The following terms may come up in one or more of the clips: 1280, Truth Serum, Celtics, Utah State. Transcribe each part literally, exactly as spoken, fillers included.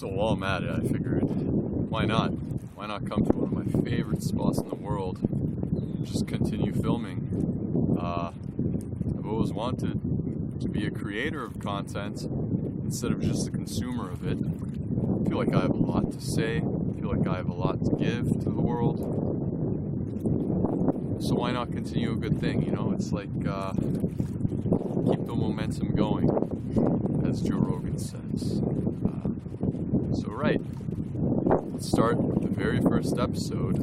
So while I'm at it, I figured, why not? Why not come to one of my favorite spots in the world and just continue filming? Uh, I've always wanted to be a creator of content instead of just a consumer of it. I feel like I have a lot to say. I feel like I have a lot to give to the world. So why not continue a good thing, you know? It's like, uh, keep the momentum going, as Joe Rogan says. Uh, so right, let's start with the very first episode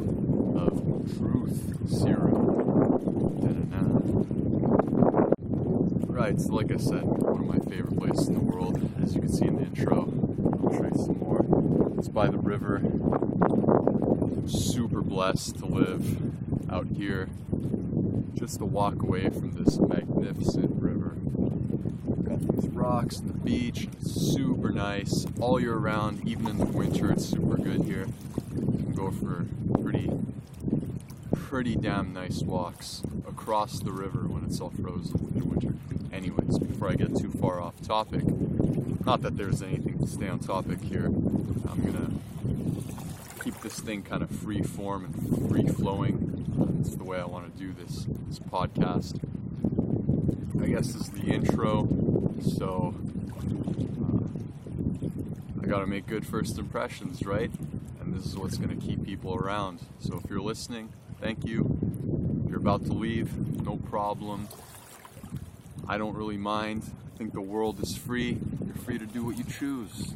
of Truth Serum. Da-da-da. Right, so like I said, one of my favorite places in the world, as you can see in the intro. I'll show you some more. It's by the river. Super blessed to live out here. Just to walk away from this magnificent river. Got these rocks and the beach, super nice, all year round, even in the winter it's super good here. You can go for pretty, pretty damn nice walks across the river when it's all frozen in the winter. Anyways, before I get too far off topic, not that there's anything to stay on topic here, I'm gonna keep this thing kind of free form and free flowing. It's the way I want to do this, this podcast. I guess this is the intro, so uh, I gotta make good first impressions, right? And this is what's gonna keep people around. So if you're listening, thank you. If you're about to leave, no problem. I don't really mind. I think the world is free. You're free to do what you choose.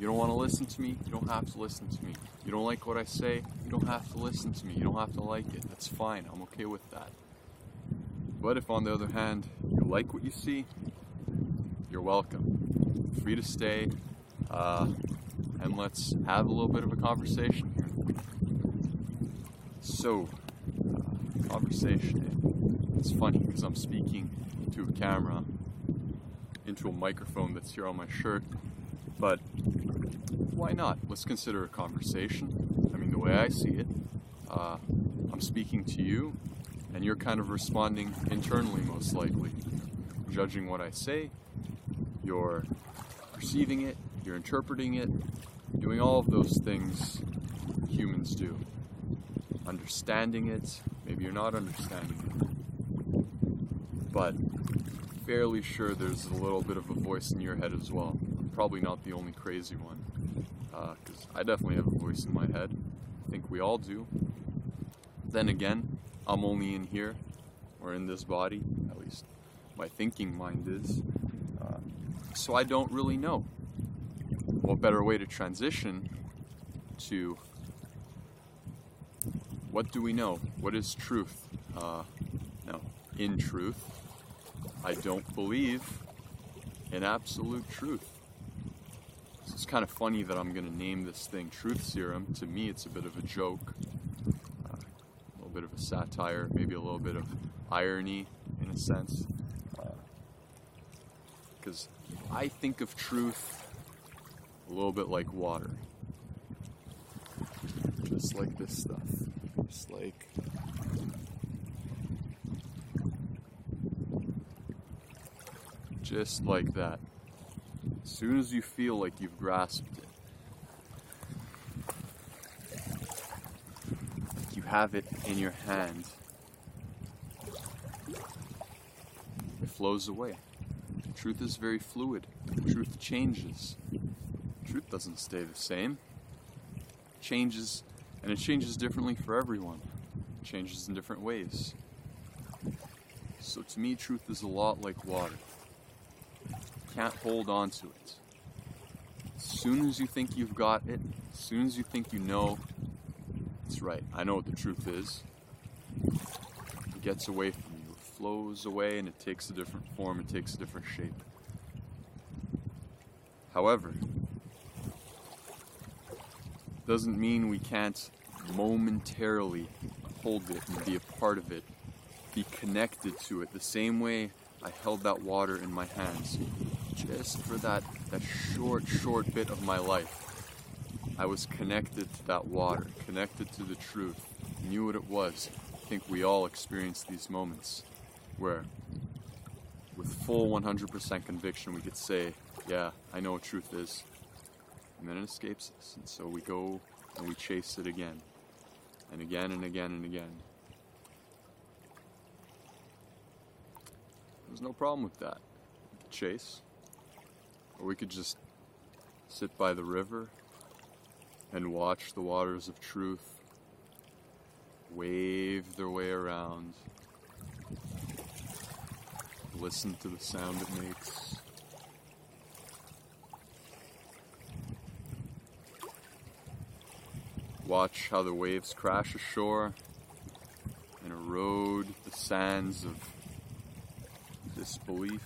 You don't want to listen to me, you don't have to listen to me. You don't like what I say, you don't have to listen to me. You don't have to like it. That's fine. I'm okay with that. But if, on the other hand, you like what you see, you're welcome. Free to stay. Uh, and let's have a little bit of a conversation here. So, uh, conversation. It's funny because I'm speaking to a camera, into a microphone that's here on my shirt. But why not? Let's consider a conversation. I mean, the way I see it, uh, I'm speaking to you, and you're kind of responding internally, most likely. You're judging what I say, you're perceiving it, you're interpreting it, doing all of those things humans do. Understanding it, maybe you're not understanding it. But fairly sure there's a little bit of a voice in your head as well. Probably not the only crazy one, because uh, I definitely have a voice in my head. I think we all do. Then again, I'm only in here, or in this body, at least my thinking mind is, uh, so I don't really know. What better way to transition to what do we know? What is truth? Uh, now, in truth, I don't believe in absolute truth. So it's kind of funny that I'm going to name this thing Truth Serum. To me, it's a bit of a joke, uh, a little bit of a satire, maybe a little bit of irony in a sense. Because uh, I think of truth a little bit like water. Just like this stuff. Just like... Just like that. As soon as you feel like you've grasped it, like you have it in your hand, it flows away. Truth is very fluid. Truth changes. Truth doesn't stay the same. It changes, and it changes differently for everyone. It changes in different ways. So to me, truth is a lot like water. Can't hold on to it. As soon as you think you've got it, as soon as you think you know, it's right, I know what the truth is, it gets away from you, it flows away, and it takes a different form, it takes a different shape. However, doesn't mean we can't momentarily hold it and be a part of it, be connected to it, the same way I held that water in my hands. Just for that, that short, short bit of my life, I was connected to that water, connected to the truth, knew what it was. I think we all experience these moments where, with full one hundred percent conviction, we could say, yeah, I know what truth is. and then it escapes us, and so we go and we chase it again, and again and again and again. There's no problem with that. We could chase, or we could just sit by the river and watch the waters of truth wave their way around, listen to the sound it makes. Watch how the waves crash ashore and erode the sands of disbelief.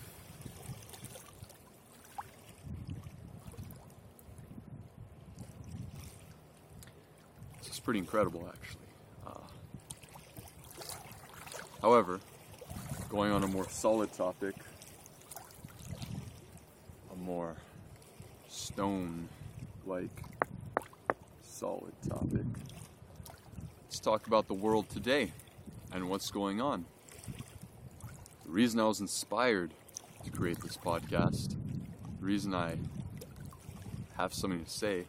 This is pretty incredible, actually. Uh, however, going on a more solid topic, a more stone-like solid topic. Let's talk about the world today and what's going on. The reason I was inspired to create this podcast, the reason I have something to say,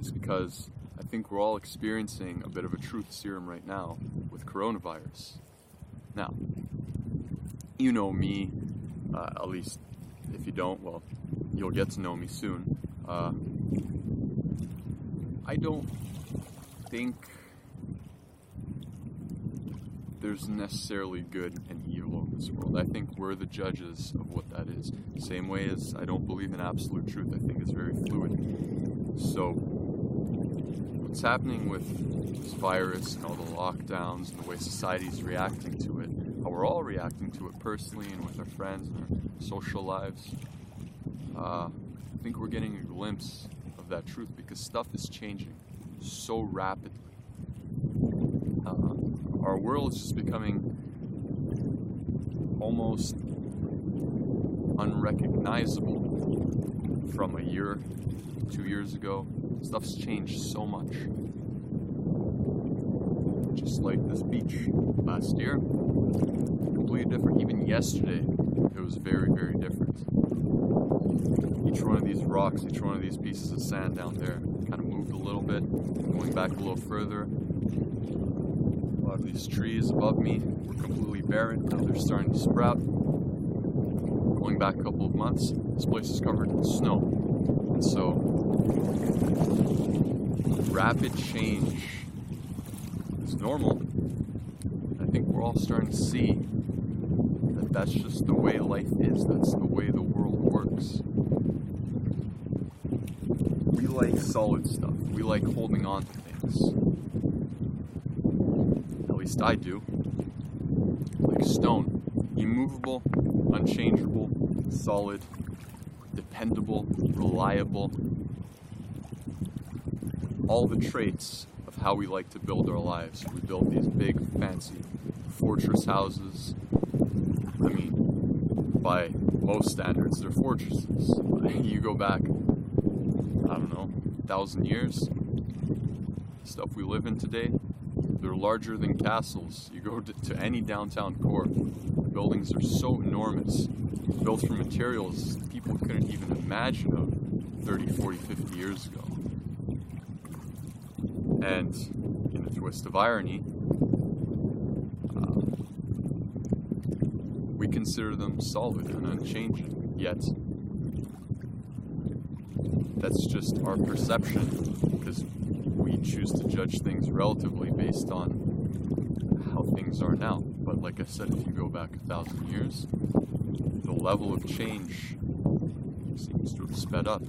is because I think we're all experiencing a bit of a truth serum right now with coronavirus. Now, you know me, uh, at least if you don't, well, you'll get to know me soon. Uh, I don't think there's necessarily good and evil in this world. I think we're the judges of what that is. Same way as I don't believe in absolute truth, I think it's very fluid. So what's happening with this virus and all the lockdowns and the way society's reacting to it, how we're all reacting to it personally and with our friends and our social lives, uh, I think we're getting a glimpse of that truth, because stuff is changing so rapidly. Uh, our world is just becoming almost unrecognizable from a year, two years ago. Stuff's changed so much. Just like this beach last year, completely different. Even yesterday, it was very, very different. Each one of these rocks, each one of these pieces of sand down there kind of moved a little bit, going back a little further. A lot of these trees above me were completely barren, now they're starting to sprout. Going back a couple of months, this place is covered in snow. And so, rapid change is normal. I think we're all starting to see that that's just the way life is, that's the way the world works. We like solid stuff. We like holding on to things. At least I do. Like stone. Immovable, unchangeable, solid, dependable, reliable. All the traits of how we like to build our lives. We build these big, fancy fortress houses. I mean, by most standards, they're fortresses. You go back, I don't know, a thousand years, stuff we live in today, they're larger than castles. You go to, to any downtown core, the buildings are so enormous, built from materials people couldn't even imagine of thirty, forty, fifty years ago. And in a twist of irony, uh, we consider them solid and unchanging, yet that's just our perception, because we choose to judge things relatively based on how things are now. But like I said, if you go back a thousand years, the level of change seems to have sped up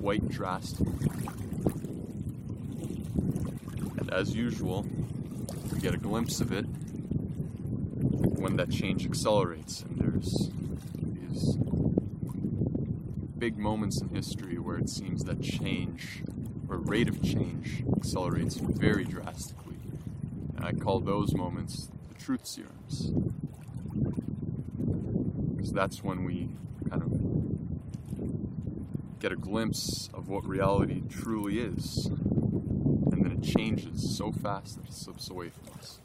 quite drastically. And as usual, we get a glimpse of it when that change accelerates, and there's these big moments in history where it seems that change, or rate of change, accelerates very drastically. And I call those moments the truth serums. Because that's when we kind of get a glimpse of what reality truly is. And then it changes so fast that it slips away from us.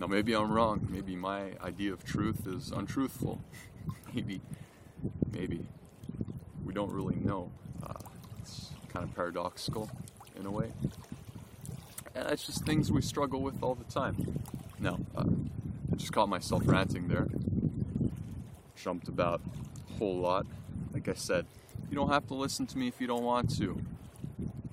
Now maybe I'm wrong. Maybe my idea of truth is untruthful. Maybe, maybe we we don't really know. Uh, it's kind of paradoxical in a way. And it's just things we struggle with all the time. Now, uh, I just caught myself ranting there. Jumped about a whole lot. Like I said, you don't have to listen to me if you don't want to.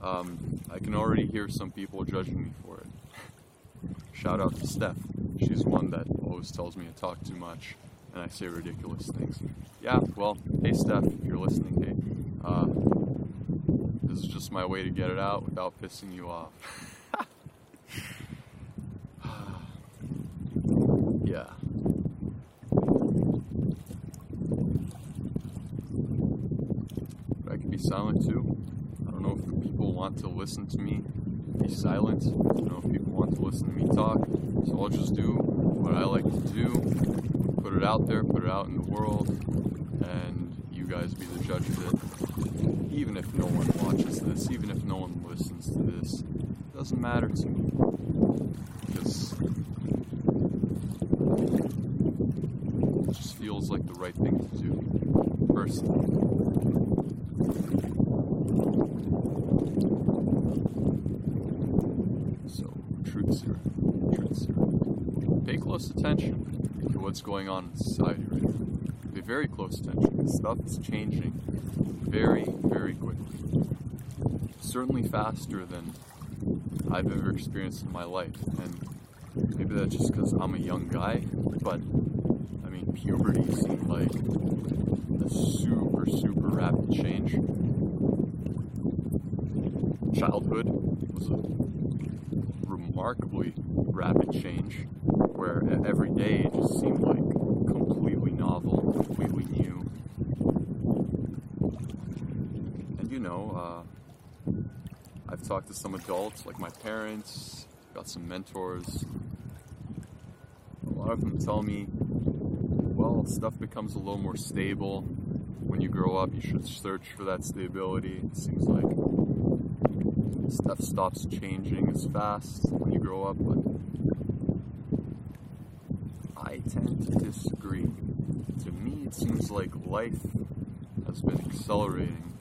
Um, I can already hear some people judging me for it. Shout out to Steph. She's one that always tells me I talk too much and I say ridiculous things. Yeah, well, hey Steph, if you're listening, hey, uh, this is just my way to get it out without pissing you off. Yeah. But I can be silent too. I don't know if people want to listen to me be silent. I don't know if people want to listen to me talk. So I'll just do what I like to do, put it out there, put it out in the world, and you guys be the judge of it. Even if no one watches this, even if no one listens to this, it doesn't matter to me. Because it just feels like the right thing to do, personally. So, Truth Serum. Truth Serum. Pay close attention to what's going on in society right now. Pay very close attention. Stuff is changing very, very quickly. Certainly faster than I've ever experienced in my life. And maybe that's just because I'm a young guy, but I mean, puberty seemed like a super, super rapid change. Childhood was a remarkably rapid change, where every day it just seemed like completely novel, completely new. And you know, uh, I've talked to some adults, like my parents, got some mentors. A lot of them tell me, well, stuff becomes a little more stable. When you grow up, you should search for that stability. It seems like stuff stops changing as fast when you grow up, but I tend to disagree. To me, it seems like life has been accelerating.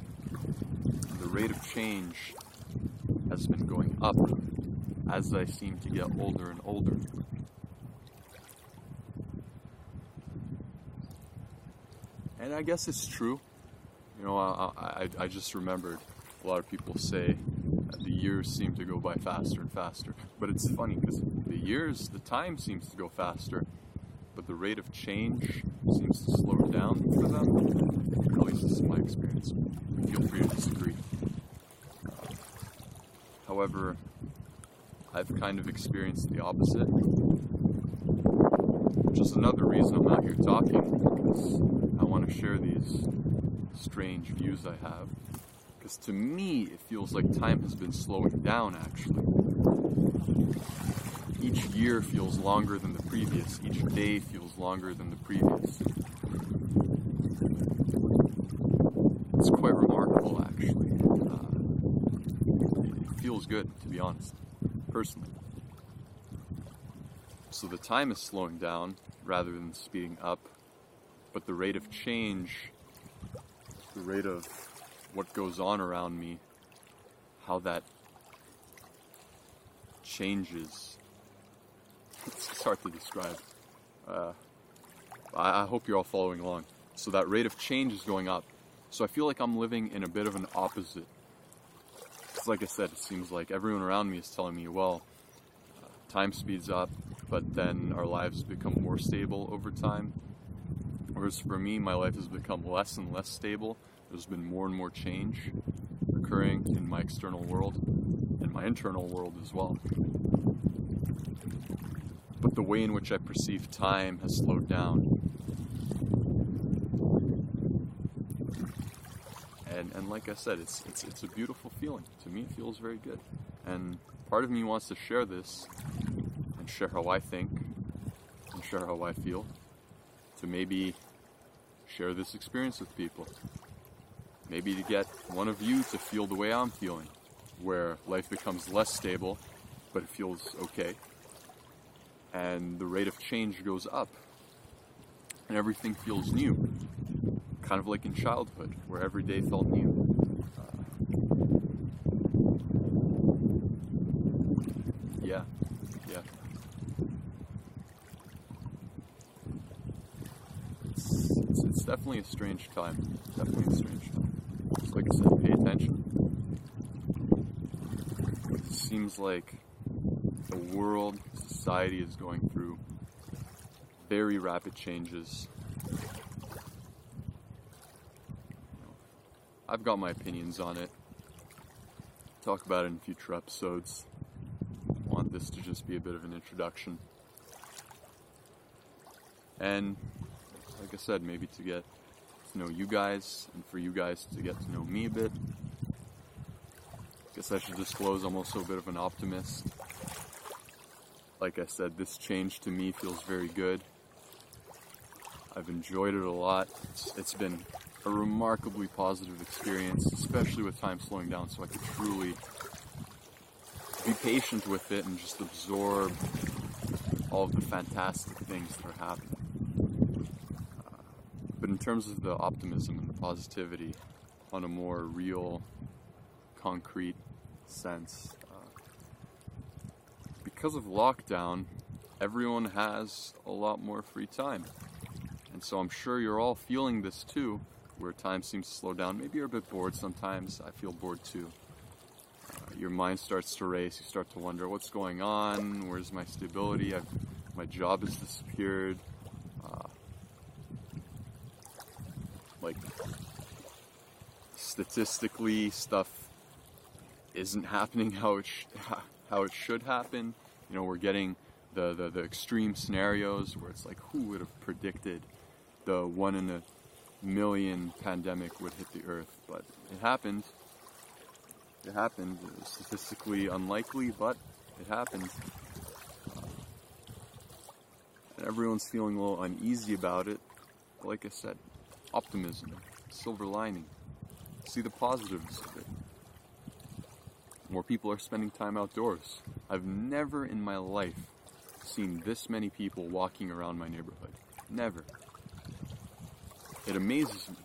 The rate of change has been going up as I seem to get older and older. And I guess it's true. You know, I, I, I just remembered a lot of people say that the years seem to go by faster and faster. But it's funny because the years, the time seems to go faster, but the rate of change seems to slow down for them. At least this is my experience. Feel free to disagree. Uh, however, I've kind of experienced the opposite, which is another reason I'm out here talking, because I want to share these strange views I have, because to me it feels like time has been slowing down. Actually, each year feels longer than the previous, each day feels longer than the previous. It's quite remarkable, actually. Uh, it feels good, to be honest, personally. So the time is slowing down rather than speeding up. But the rate of change, the rate of what goes on around me, how that changes, it's hard to describe. Uh, I hope you're all following along. So that rate of change is going up. So I feel like I'm living in a bit of an opposite. It's like I said, it seems like everyone around me is telling me, well, uh, time speeds up, but then our lives become more stable over time. Whereas for me, my life has become less and less stable. There's been more and more change occurring in my external world and my internal world as well. But the way in which I perceive time has slowed down. And and like I said, it's it's it's a beautiful feeling. To me, it feels very good. And part of me wants to share this and share how I think and share how I feel, to maybe share this experience with people. Maybe to get one of you to feel the way I'm feeling, where life becomes less stable, but it feels okay. And the rate of change goes up, and everything feels new. kind of like in childhood, where every day felt new. Uh, yeah, yeah. It's, it's, it's definitely a strange time, definitely a strange time. Just like I said, pay attention. It seems like the world, society is going through very rapid changes. I've got my opinions on it. Talk about it in future episodes. I want this to just be a bit of an introduction. And, like I said, maybe to get to know you guys, and for you guys to get to know me a bit. I guess I should disclose I'm also a bit of an optimist. Like I said, this change to me feels very good. I've enjoyed it a lot. It's, it's been a remarkably positive experience, especially with time slowing down, so I could truly be patient with it and just absorb all of the fantastic things that are happening. Uh, but in terms of the optimism and the positivity on a more real, concrete sense, uh, because of lockdown, everyone has a lot more free time. And so I'm sure you're all feeling this too, where time seems to slow down. Maybe you're a bit bored sometimes. I feel bored too. Uh, your mind starts to race. You start to wonder, what's going on? Where's my stability? I've, my job has disappeared. Uh, like, statistically, stuff isn't happening how it, sh- how it should happen. You know, we're getting the, the, the extreme scenarios where it's like, who would have predicted the one in a million pandemic would hit the earth? But it happened. It happened. It was statistically unlikely, but it happened. And everyone's feeling a little uneasy about it. But like I said, optimism, silver lining. See the positives of it. More people are spending time outdoors. I've never in my life seen this many people walking around my neighborhood. Never. It amazes me.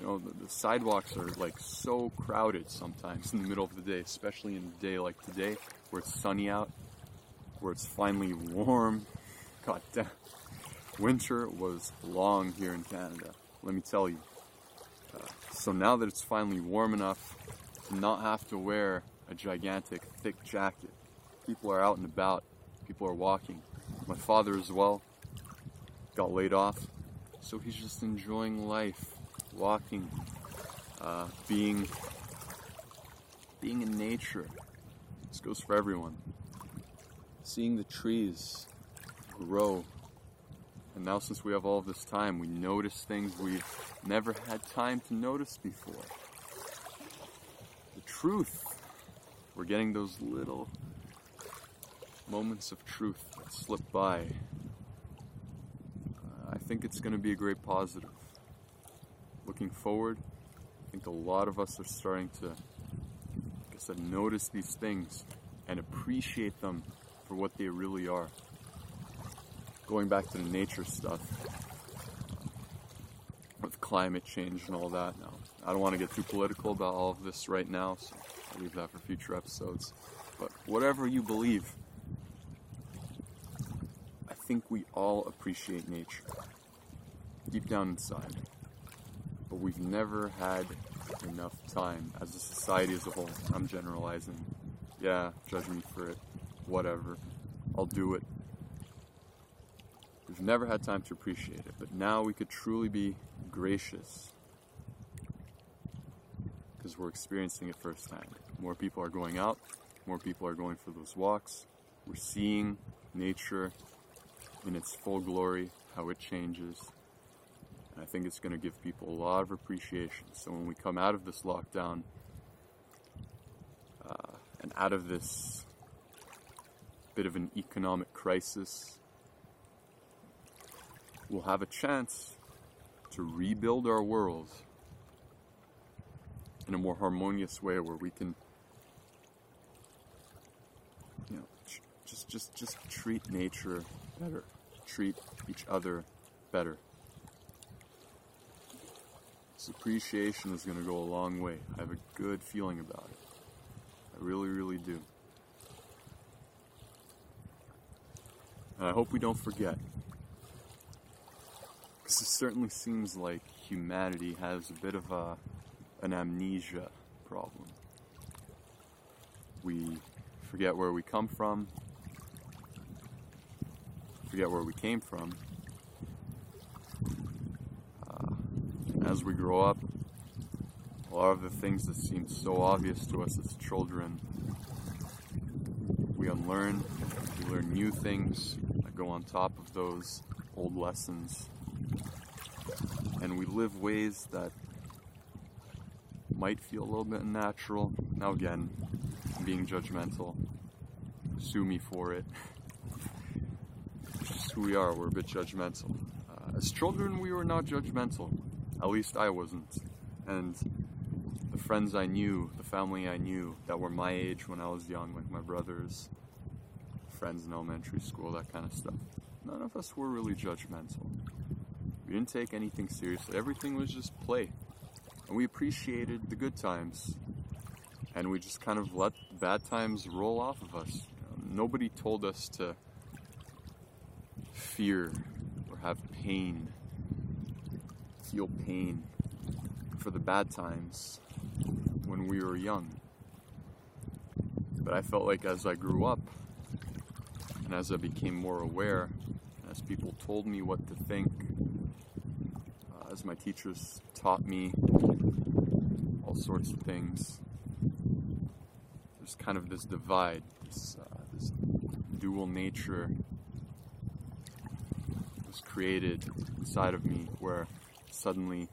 You know, the, the sidewalks are like so crowded sometimes in the middle of the day, especially in a day like today, where it's sunny out, where it's finally warm. God damn. Winter was long here in Canada, let me tell you. Uh, so now that it's finally warm enough to not have to wear a gigantic, thick jacket, people are out and about, people are walking. My father as well got laid off. So he's just enjoying life, walking, uh, being, being in nature. This goes for everyone. Seeing the trees grow. And now since we have all this time, we notice things we've never had time to notice before. The truth. We're getting those little moments of truth that slip by. I think it's going to be a great positive. Looking forward, I think a lot of us are starting to, like I said, notice these things and appreciate them for what they really are. Going back to the nature stuff, with climate change and all that now. I don't want to get too political about all of this right now, so I'll leave that for future episodes. But whatever you believe, I think we all appreciate nature. Deep down inside, but we've never had enough time as a society as a whole. I'm generalizing. Yeah, judge me for it. Whatever. I'll do it. We've never had time to appreciate it, but now we could truly be gracious because we're experiencing it firsthand. More people are going out. More people are going for those walks. We're seeing nature in its full glory, how it changes. I think it's going to give people a lot of appreciation. So when we come out of this lockdown uh, and out of this bit of an economic crisis, we'll have a chance to rebuild our world in a more harmonious way where we can, you know, just, just, just treat nature better, treat each other better. This appreciation is going to go a long way. I have a good feeling about it. I really, really do. And I hope we don't forget. Because it certainly seems like humanity has a bit of a, an amnesia problem. We forget where we come from, forget where we came from. Uh, as we grow up, a lot of the things that seemed so obvious to us as children, we unlearn, we learn new things that go on top of those old lessons. And we live ways that might feel a little bit unnatural. Now again, I'm being judgmental. Sue me for it. It's just who we are. We're a bit judgmental. Uh, as children, we were not judgmental. At least I wasn't. And the friends I knew, the family I knew that were my age when I was young, like my brothers, friends in elementary school, that kind of stuff, none of us were really judgmental. We didn't take anything seriously. Everything was just play. And we appreciated the good times. And we just kind of let the bad times roll off of us. You know, nobody told us to fear or have pain, feel pain for the bad times when we were young. But I felt like as I grew up and as I became more aware, as people told me what to think, as my teachers taught me all sorts of things, there's kind of this divide, this, uh, this dual nature was created inside of me where suddenly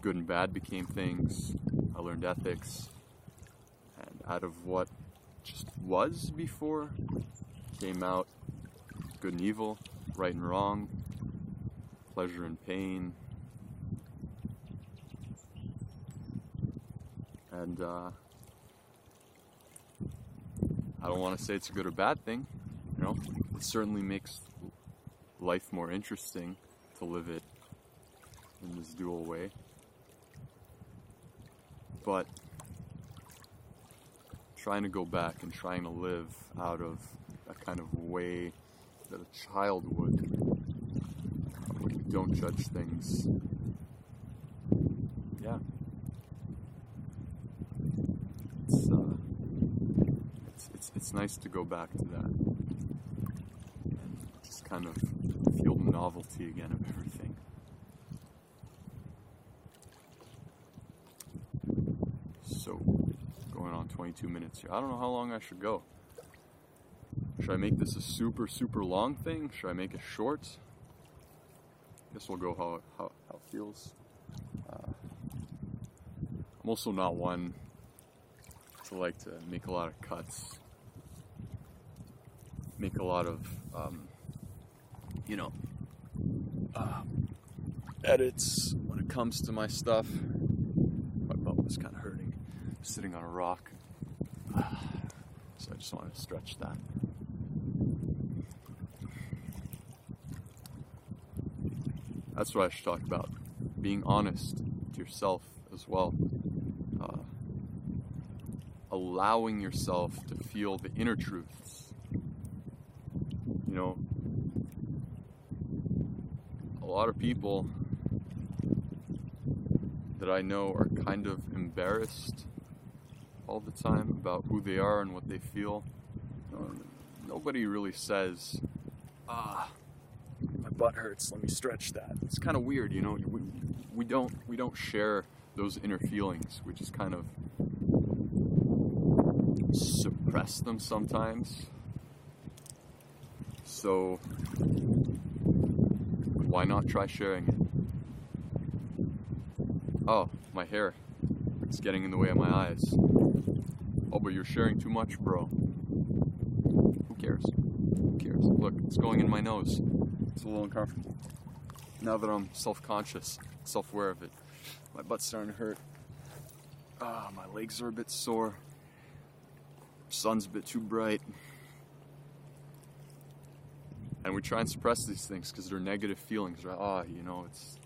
good and bad became things. I learned ethics, and out of what just was before came out good and evil, right and wrong, pleasure and pain, and uh, I don't want to say it's a good or bad thing, you know, it certainly makes life more interesting to live it in this dual way, but trying to go back and trying to live out of that kind of way that a child would. Don't judge things. Yeah. It's, uh, it's, it's, it's nice to go back to that. And just kind of feel the novelty again of everything. So, going on twenty-two minutes here. I don't know how long I should go. Should I make this a super, super long thing? Should I make it short? Guess we'll go how, how, how it feels. Uh, I'm also not one to like to make a lot of cuts, make a lot of, um, you know, uh, edits when it comes to my stuff. My butt was kind of hurting, sitting on a rock, uh, so I just wanted to stretch that. That's what I should talk about, being honest to yourself as well, uh, allowing yourself to feel the inner truths. You know, a lot of people that I know are kind of embarrassed all the time about who they are and what they feel. You know, nobody really says, ah, butt hurts, let me stretch that. It's kind of weird, you know, we, we don't we don't share those inner feelings. We just kind of suppress them sometimes. So why not try sharing it? Oh, my hair, it's getting in the way of my eyes. Oh, but you're sharing too much, bro. Who cares? Who cares? Look, it's going in my nose. It's a little uncomfortable. Now that I'm self-conscious, self-aware of it, my butt's starting to hurt. Ah, my legs are a bit sore. Sun's a bit too bright. And we try and suppress these things because they're negative feelings, right? Ah, you know, it's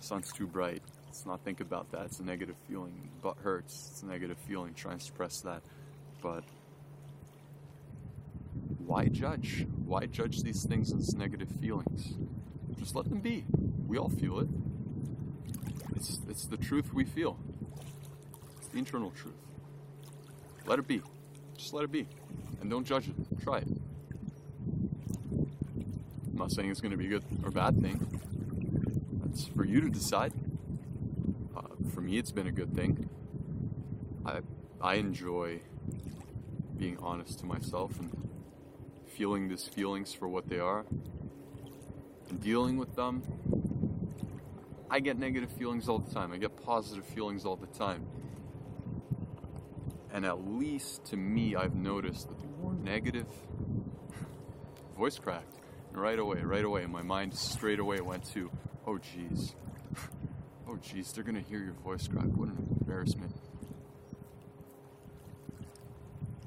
sun's too bright. Let's not think about that. It's a negative feeling. Butt hurts. It's a negative feeling. Try and suppress that. But why judge? Why judge these things as negative feelings? Just let them be. We all feel it. It's, it's the truth we feel. It's the internal truth. Let it be. Just let it be. And don't judge it. Try it. I'm not saying it's going to be a good or bad thing. That's for you to decide. Uh, for me, it's been a good thing. I I enjoy being honest to myself and feeling these feelings for what they are and dealing with them. I get negative feelings all the time. I get positive feelings all the time. And at least to me, I've noticed that the more negative, voice cracked. And right away, right away, my mind straight away went to, oh geez, oh geez, they're going to hear your voice crack. What an embarrassment.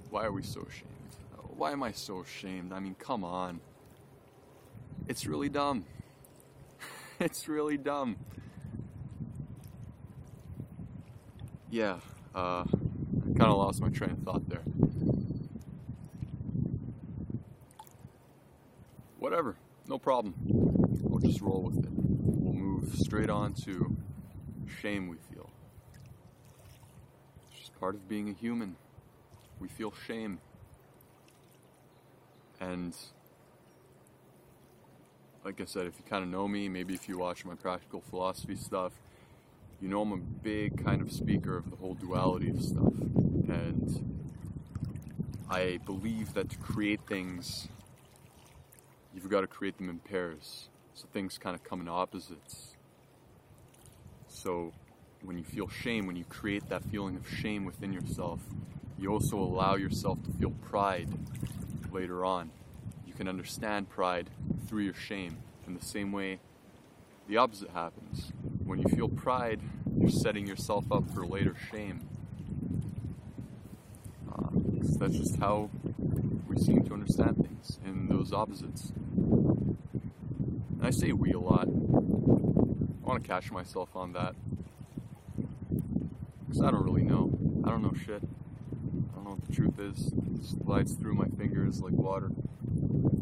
Why are we so ashamed? Why am I so ashamed? I mean, come on. It's really dumb. It's really dumb. Yeah, uh, I kind of lost my train of thought there. Whatever, no problem. We'll just roll with it. We'll move straight on to shame we feel. It's just part of being a human. We feel shame. And like I said, if you kind of know me, maybe if you watch my practical philosophy stuff, you know I'm a big kind of speaker of the whole duality of stuff. And I believe that to create things, you've got to create them in pairs. So things kind of come in opposites. So when you feel shame, when you create that feeling of shame within yourself, you also allow yourself to feel pride. Later on, you can understand pride through your shame. In the same way, the opposite happens. When you feel pride, you're setting yourself up for later shame. Uh, that's just how we seem to understand things, in those opposites. And I say we a lot. I want to catch myself on that, because I don't really know. I don't know shit. What the truth is, it slides through my fingers like water.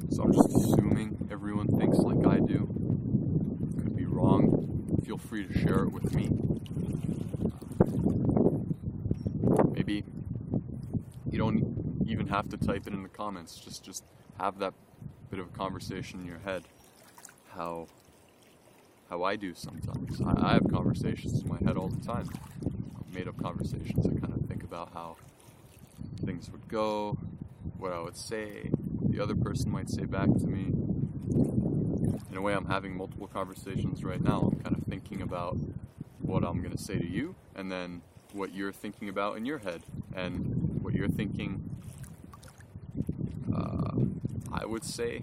So I'm just assuming everyone thinks like I do. Could be wrong. Feel free to share it with me. Maybe you don't even have to type it in the comments. Just just have that bit of conversation in your head. How how I do sometimes. I, I have conversations in my head all the time. Made up conversations. I kind of think about how things would go, what I would say, what the other person might say back to me. In a way, I'm having multiple conversations right now. I'm kind of thinking about what I'm going to say to you, and then what you're thinking about in your head, and what you're thinking uh, I would say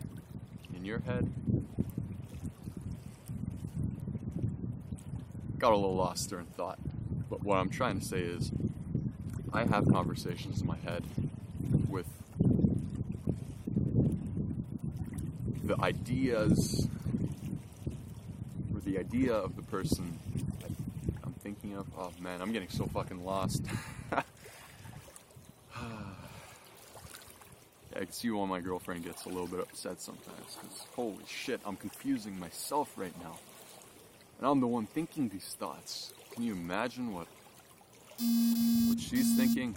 in your head. Got a little lost there in thought, but what I'm trying to say is, I have conversations in my head with the ideas, or the idea of the person I'm thinking of. Oh man, I'm getting so fucking lost. Yeah, I can see why my girlfriend gets a little bit upset sometimes, because holy shit, I'm confusing myself right now. And I'm the one thinking these thoughts. Can you imagine what what she's thinking?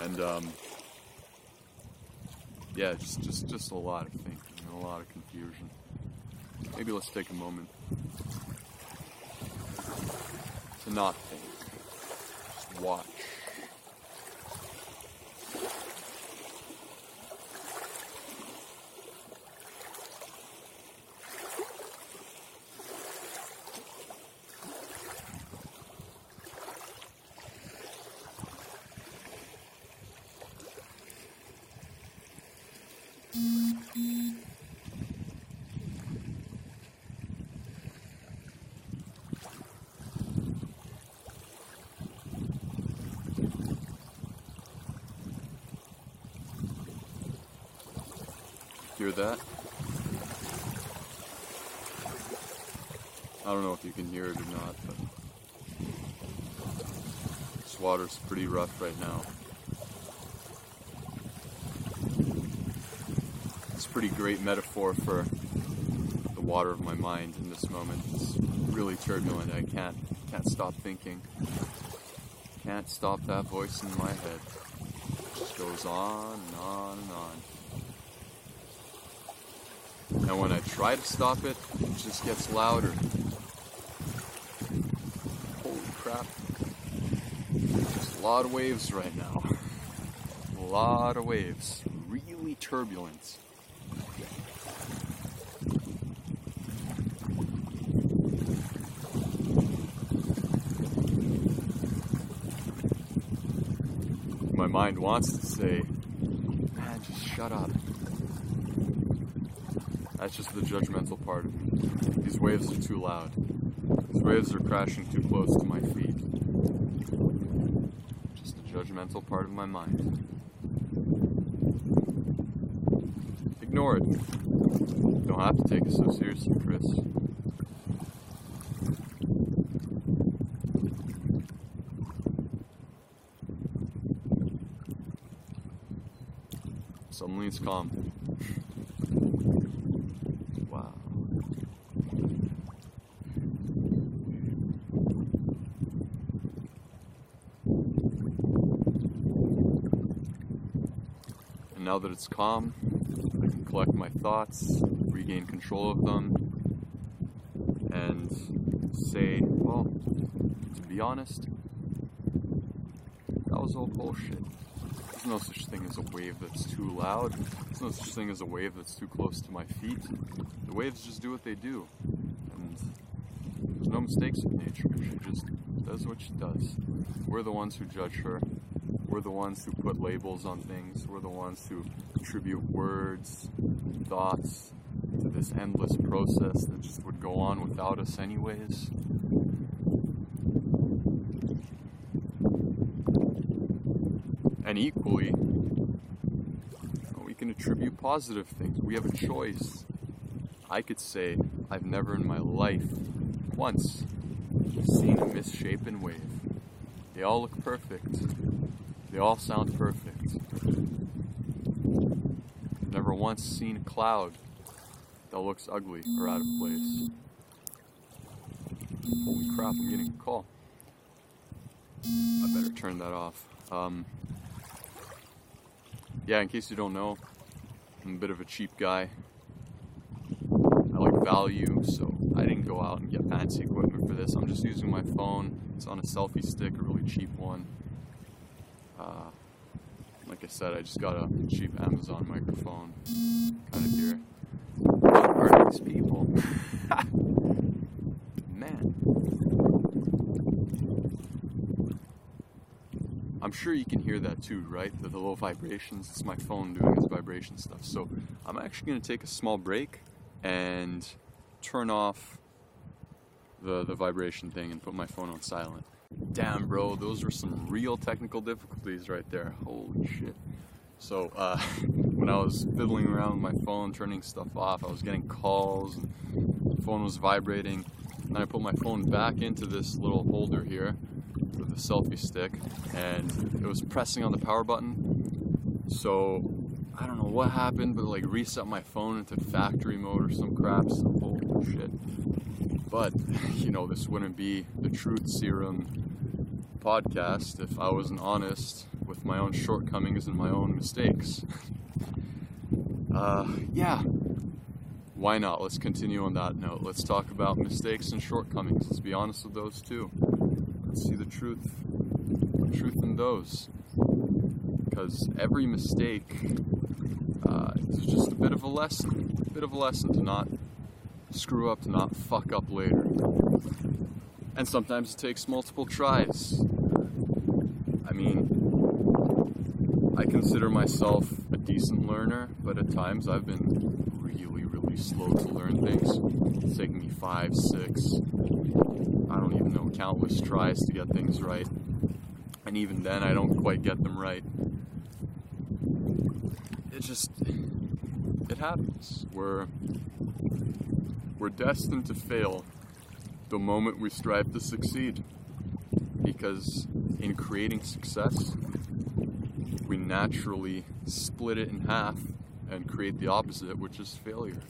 And um yeah, just just just a lot of thinking and a lot of confusion. Maybe let's take a moment to not think, just watch. Hear that? I don't know if you can hear it or not, but this water's pretty rough right now. It's a pretty great metaphor for the water of my mind in this moment. It's really turbulent. I can't can't stop thinking. Can't stop that voice in my head. It just goes on and on and on. And when I try to stop it, it just gets louder. Holy crap. There's a lot of waves right now. A lot of waves. Really turbulent. My mind wants to say, man, just shut up. That's just the judgmental part of me. These waves are too loud. These waves are crashing too close to my feet. Just the judgmental part of my mind. Ignore it. You don't have to take it so seriously, Chris. Suddenly it's calm. Now that it's calm, I can collect my thoughts, regain control of them, and say, well, to be honest, that was all bullshit. There's no such thing as a wave that's too loud. There's no such thing as a wave that's too close to my feet. The waves just do what they do, and there's no mistakes with nature. She just does what she does. We're the ones who judge her. We're the ones who put labels on things. We're the ones who attribute words, thoughts to this endless process that just would go on without us anyways. And equally, we can attribute positive things. We have a choice. I could say, I've never in my life once seen a misshapen wave. They all look perfect. They all sound perfect. I've never once seen a cloud that looks ugly or out of place. Holy crap, I'm getting a call. I better turn that off. Um, yeah, in case you don't know, I'm a bit of a cheap guy. I like value, so I didn't go out and get fancy equipment for this. I'm just using my phone. It's on a selfie stick, a really cheap one. Uh, like I said, I just got a cheap Amazon microphone, kind of here. What are these people? Man. I'm sure you can hear that too, right? The, the low vibrations, it's my phone doing its vibration stuff. So I'm actually going to take a small break and turn off the, the vibration thing and put my phone on silent. Damn, bro, those were some real technical difficulties right there. Holy shit. So, uh, when I was fiddling around with my phone, turning stuff off, I was getting calls, and the phone was vibrating. Then I put my phone back into this little holder here with the selfie stick, and it was pressing on the power button. So, I don't know what happened, but it, like, reset my phone into factory mode or some crap. So, holy shit. But, you know, this wouldn't be the Truth Serum podcast if I wasn't honest with my own shortcomings and my own mistakes. uh, yeah, why not? Let's continue on that note. Let's talk about mistakes and shortcomings. Let's be honest with those too. Let's see the truth, the truth in those. Because every mistake uh, is just a bit of a lesson, a bit of a lesson to not screw up, to not fuck up later. And sometimes it takes multiple tries. I mean, I consider myself a decent learner, but at times I've been really, really slow to learn things. It's taken me five, six, I don't even know, countless tries to get things right. And even then, I don't quite get them right. It just, it happens. We're We're destined to fail the moment we strive to succeed. Because in creating success, we naturally split it in half and create the opposite, which is failure.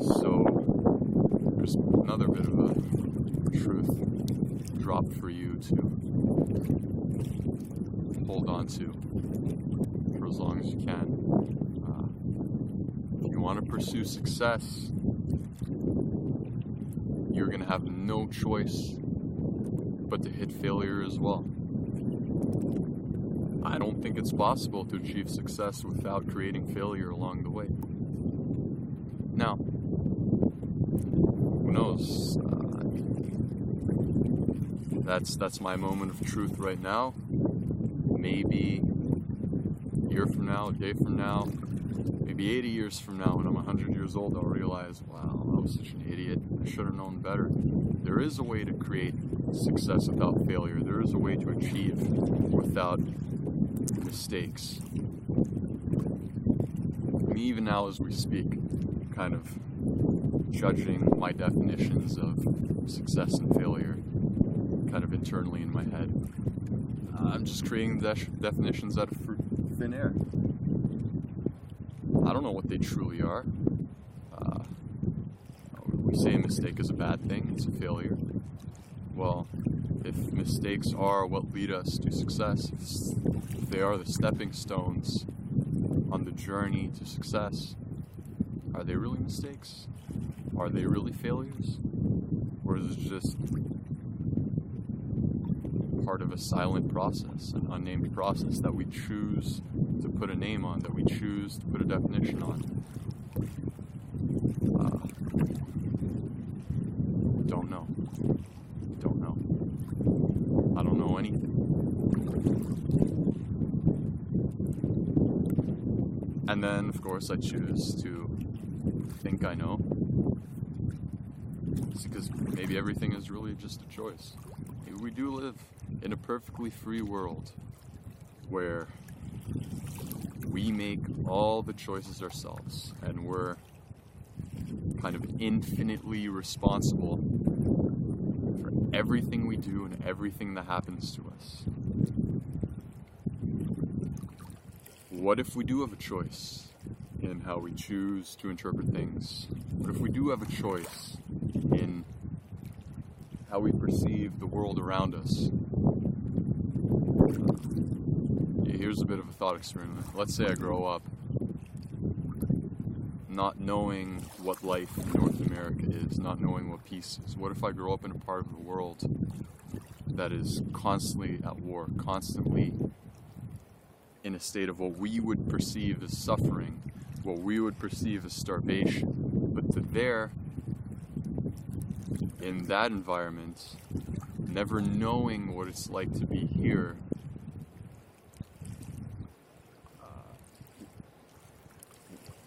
So, there's another bit of a truth drop for you to hold on to for as long as you can. Uh, if you want to pursue success, you're going to have no choice but to hit failure as well. I don't think it's possible to achieve success without creating failure along the way. Now, who knows? Uh, that's that's my moment of truth right now. Maybe a year from now, a day from now, maybe eighty years from now, when I'm one hundred years old, I'll realize, wow, I was such an idiot. I should have known better. There is a way to create success without failure. There is a way to achieve without mistakes. And even now as we speak, I'm kind of judging my definitions of success and failure kind of internally in my head. Uh, I'm just creating de- definitions out of thin air. I don't know what they truly are. Uh, we say a mistake is a bad thing, it's a failure. Well, if mistakes are what lead us to success, if they are the stepping stones on the journey to success, are they really mistakes? Are they really failures? Or is it just part of a silent process, an unnamed process that we choose to put a name on, that we choose to put a definition on? Uh, don't know. Don't know. I don't know anything. And then, of course, I choose to think I know. It's because maybe everything is really just a choice. Maybe we do live in a perfectly free world where we make all the choices ourselves and we're kind of infinitely responsible everything we do and everything that happens to us. What if we do have a choice in how we choose to interpret things? What if we do have a choice in how we perceive the world around us? Here's a bit of a thought experiment. Let's say I grow up not knowing what life in North America is, not knowing what peace is. What if I grow up in a part of the world that is constantly at war, constantly in a state of what we would perceive as suffering, what we would perceive as starvation? But to there, in that environment, never knowing what it's like to be here,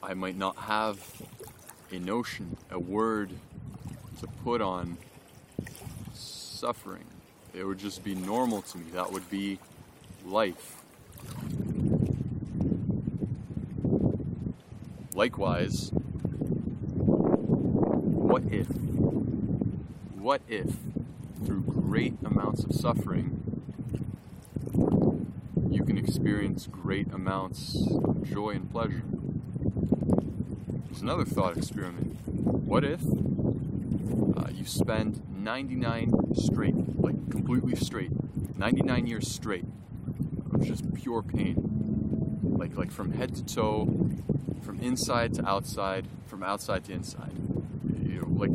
I might not have a notion, a word to put on suffering. It would just be normal to me. That would be life. Likewise, what if, what if through great amounts of suffering, you can experience great amounts of joy and pleasure? There's another thought experiment. What if uh, you spend ninety-nine straight, like completely straight, ninety-nine years straight of just pure pain, like like from head to toe, from inside to outside, from outside to inside. You know, like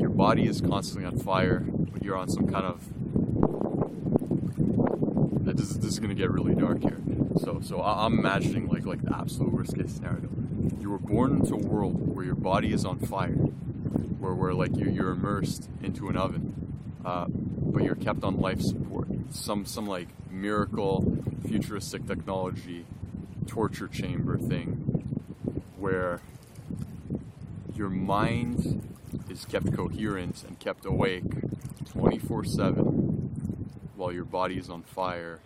your body is constantly on fire, but you're on some kind of. This, this is gonna get really dark here. So so I'm imagining like like the absolute worst case scenario. You were born into a world where your body is on fire, where, where like you, you're immersed into an oven, uh, but you're kept on life support. Some some like miracle, futuristic technology, torture chamber thing, where your mind is kept coherent and kept awake twenty-four seven while your body is on fire,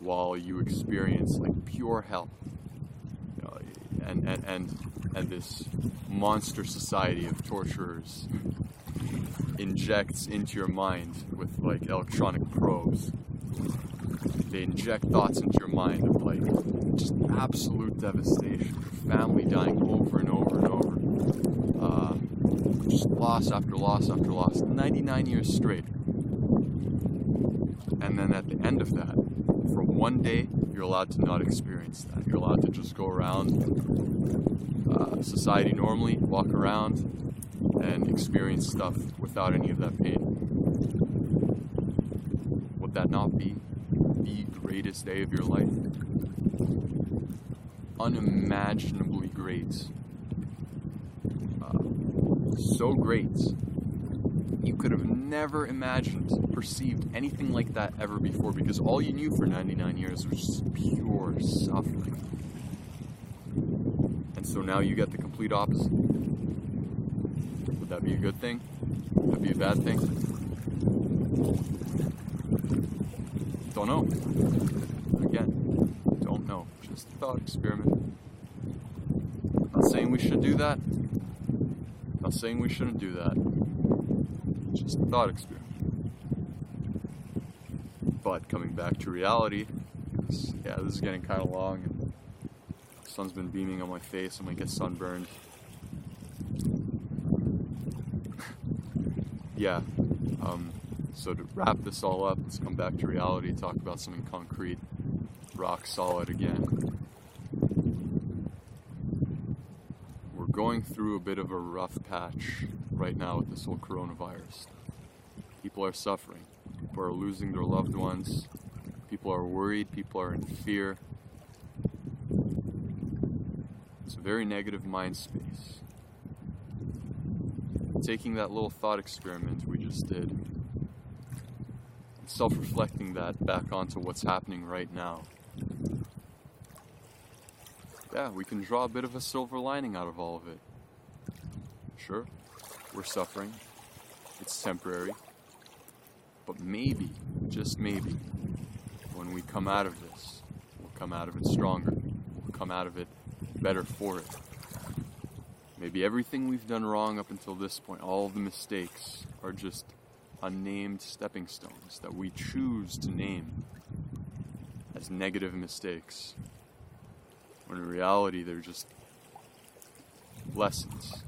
while you experience like pure hell. and, and, and, and this monster society of torturers injects into your mind with, like, electronic probes. They inject thoughts into your mind of, like, just absolute devastation, family dying over and over and over, uh, just loss after loss after loss, ninety-nine years straight. And then at the end of that, for one day, you're allowed to not experience that. You're allowed to just go around uh, society normally, walk around, and experience stuff without any of that pain. Would that not be the greatest day of your life? Unimaginably great. Uh, so great. You could have never imagined, perceived anything like that ever before, because all you knew for ninety-nine years was just pure suffering. And so now you get the complete opposite. Would that be a good thing? Would that be a bad thing? Don't know. Again, don't know. Just a thought experiment. Not saying we should do that. Not saying we shouldn't do that. Just a thought experiment. But coming back to reality, this, yeah, this is getting kind of long. And the sun's been beaming on my face. I'm going to get sunburned. yeah. Um, so to wrap this all up, let's come back to reality, talk about something concrete, rock solid again. We're going through a bit of a rough patch right now with this whole coronavirus. People are suffering. People are losing their loved ones. People are worried. People are in fear. It's a very negative mind space. Taking that little thought experiment we just did, self-reflecting that back onto what's happening right now. Yeah, we can draw a bit of a silver lining out of all of it. Sure. We're suffering, it's temporary, but maybe, just maybe, when we come out of this, we'll come out of it stronger, we'll come out of it better for it. Maybe everything we've done wrong up until this point, all the mistakes, are just unnamed stepping stones that we choose to name as negative mistakes, when in reality they're just lessons.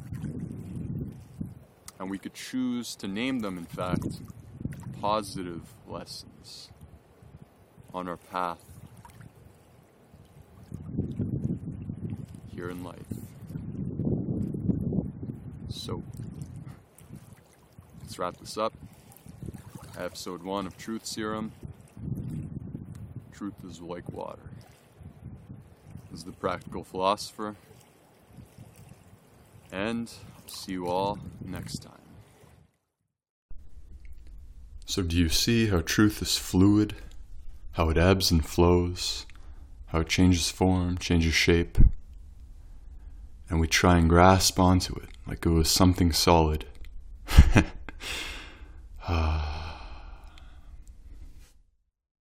And we could choose to name them, in fact, positive lessons on our path here in life. So, let's wrap this up. Episode one of Truth Serum. Truth is like water. This is the Practical Philosopher. And see you all next time. So do you see how truth is fluid? How it ebbs and flows? How it changes form, changes shape? And we try and grasp onto it like it was something solid.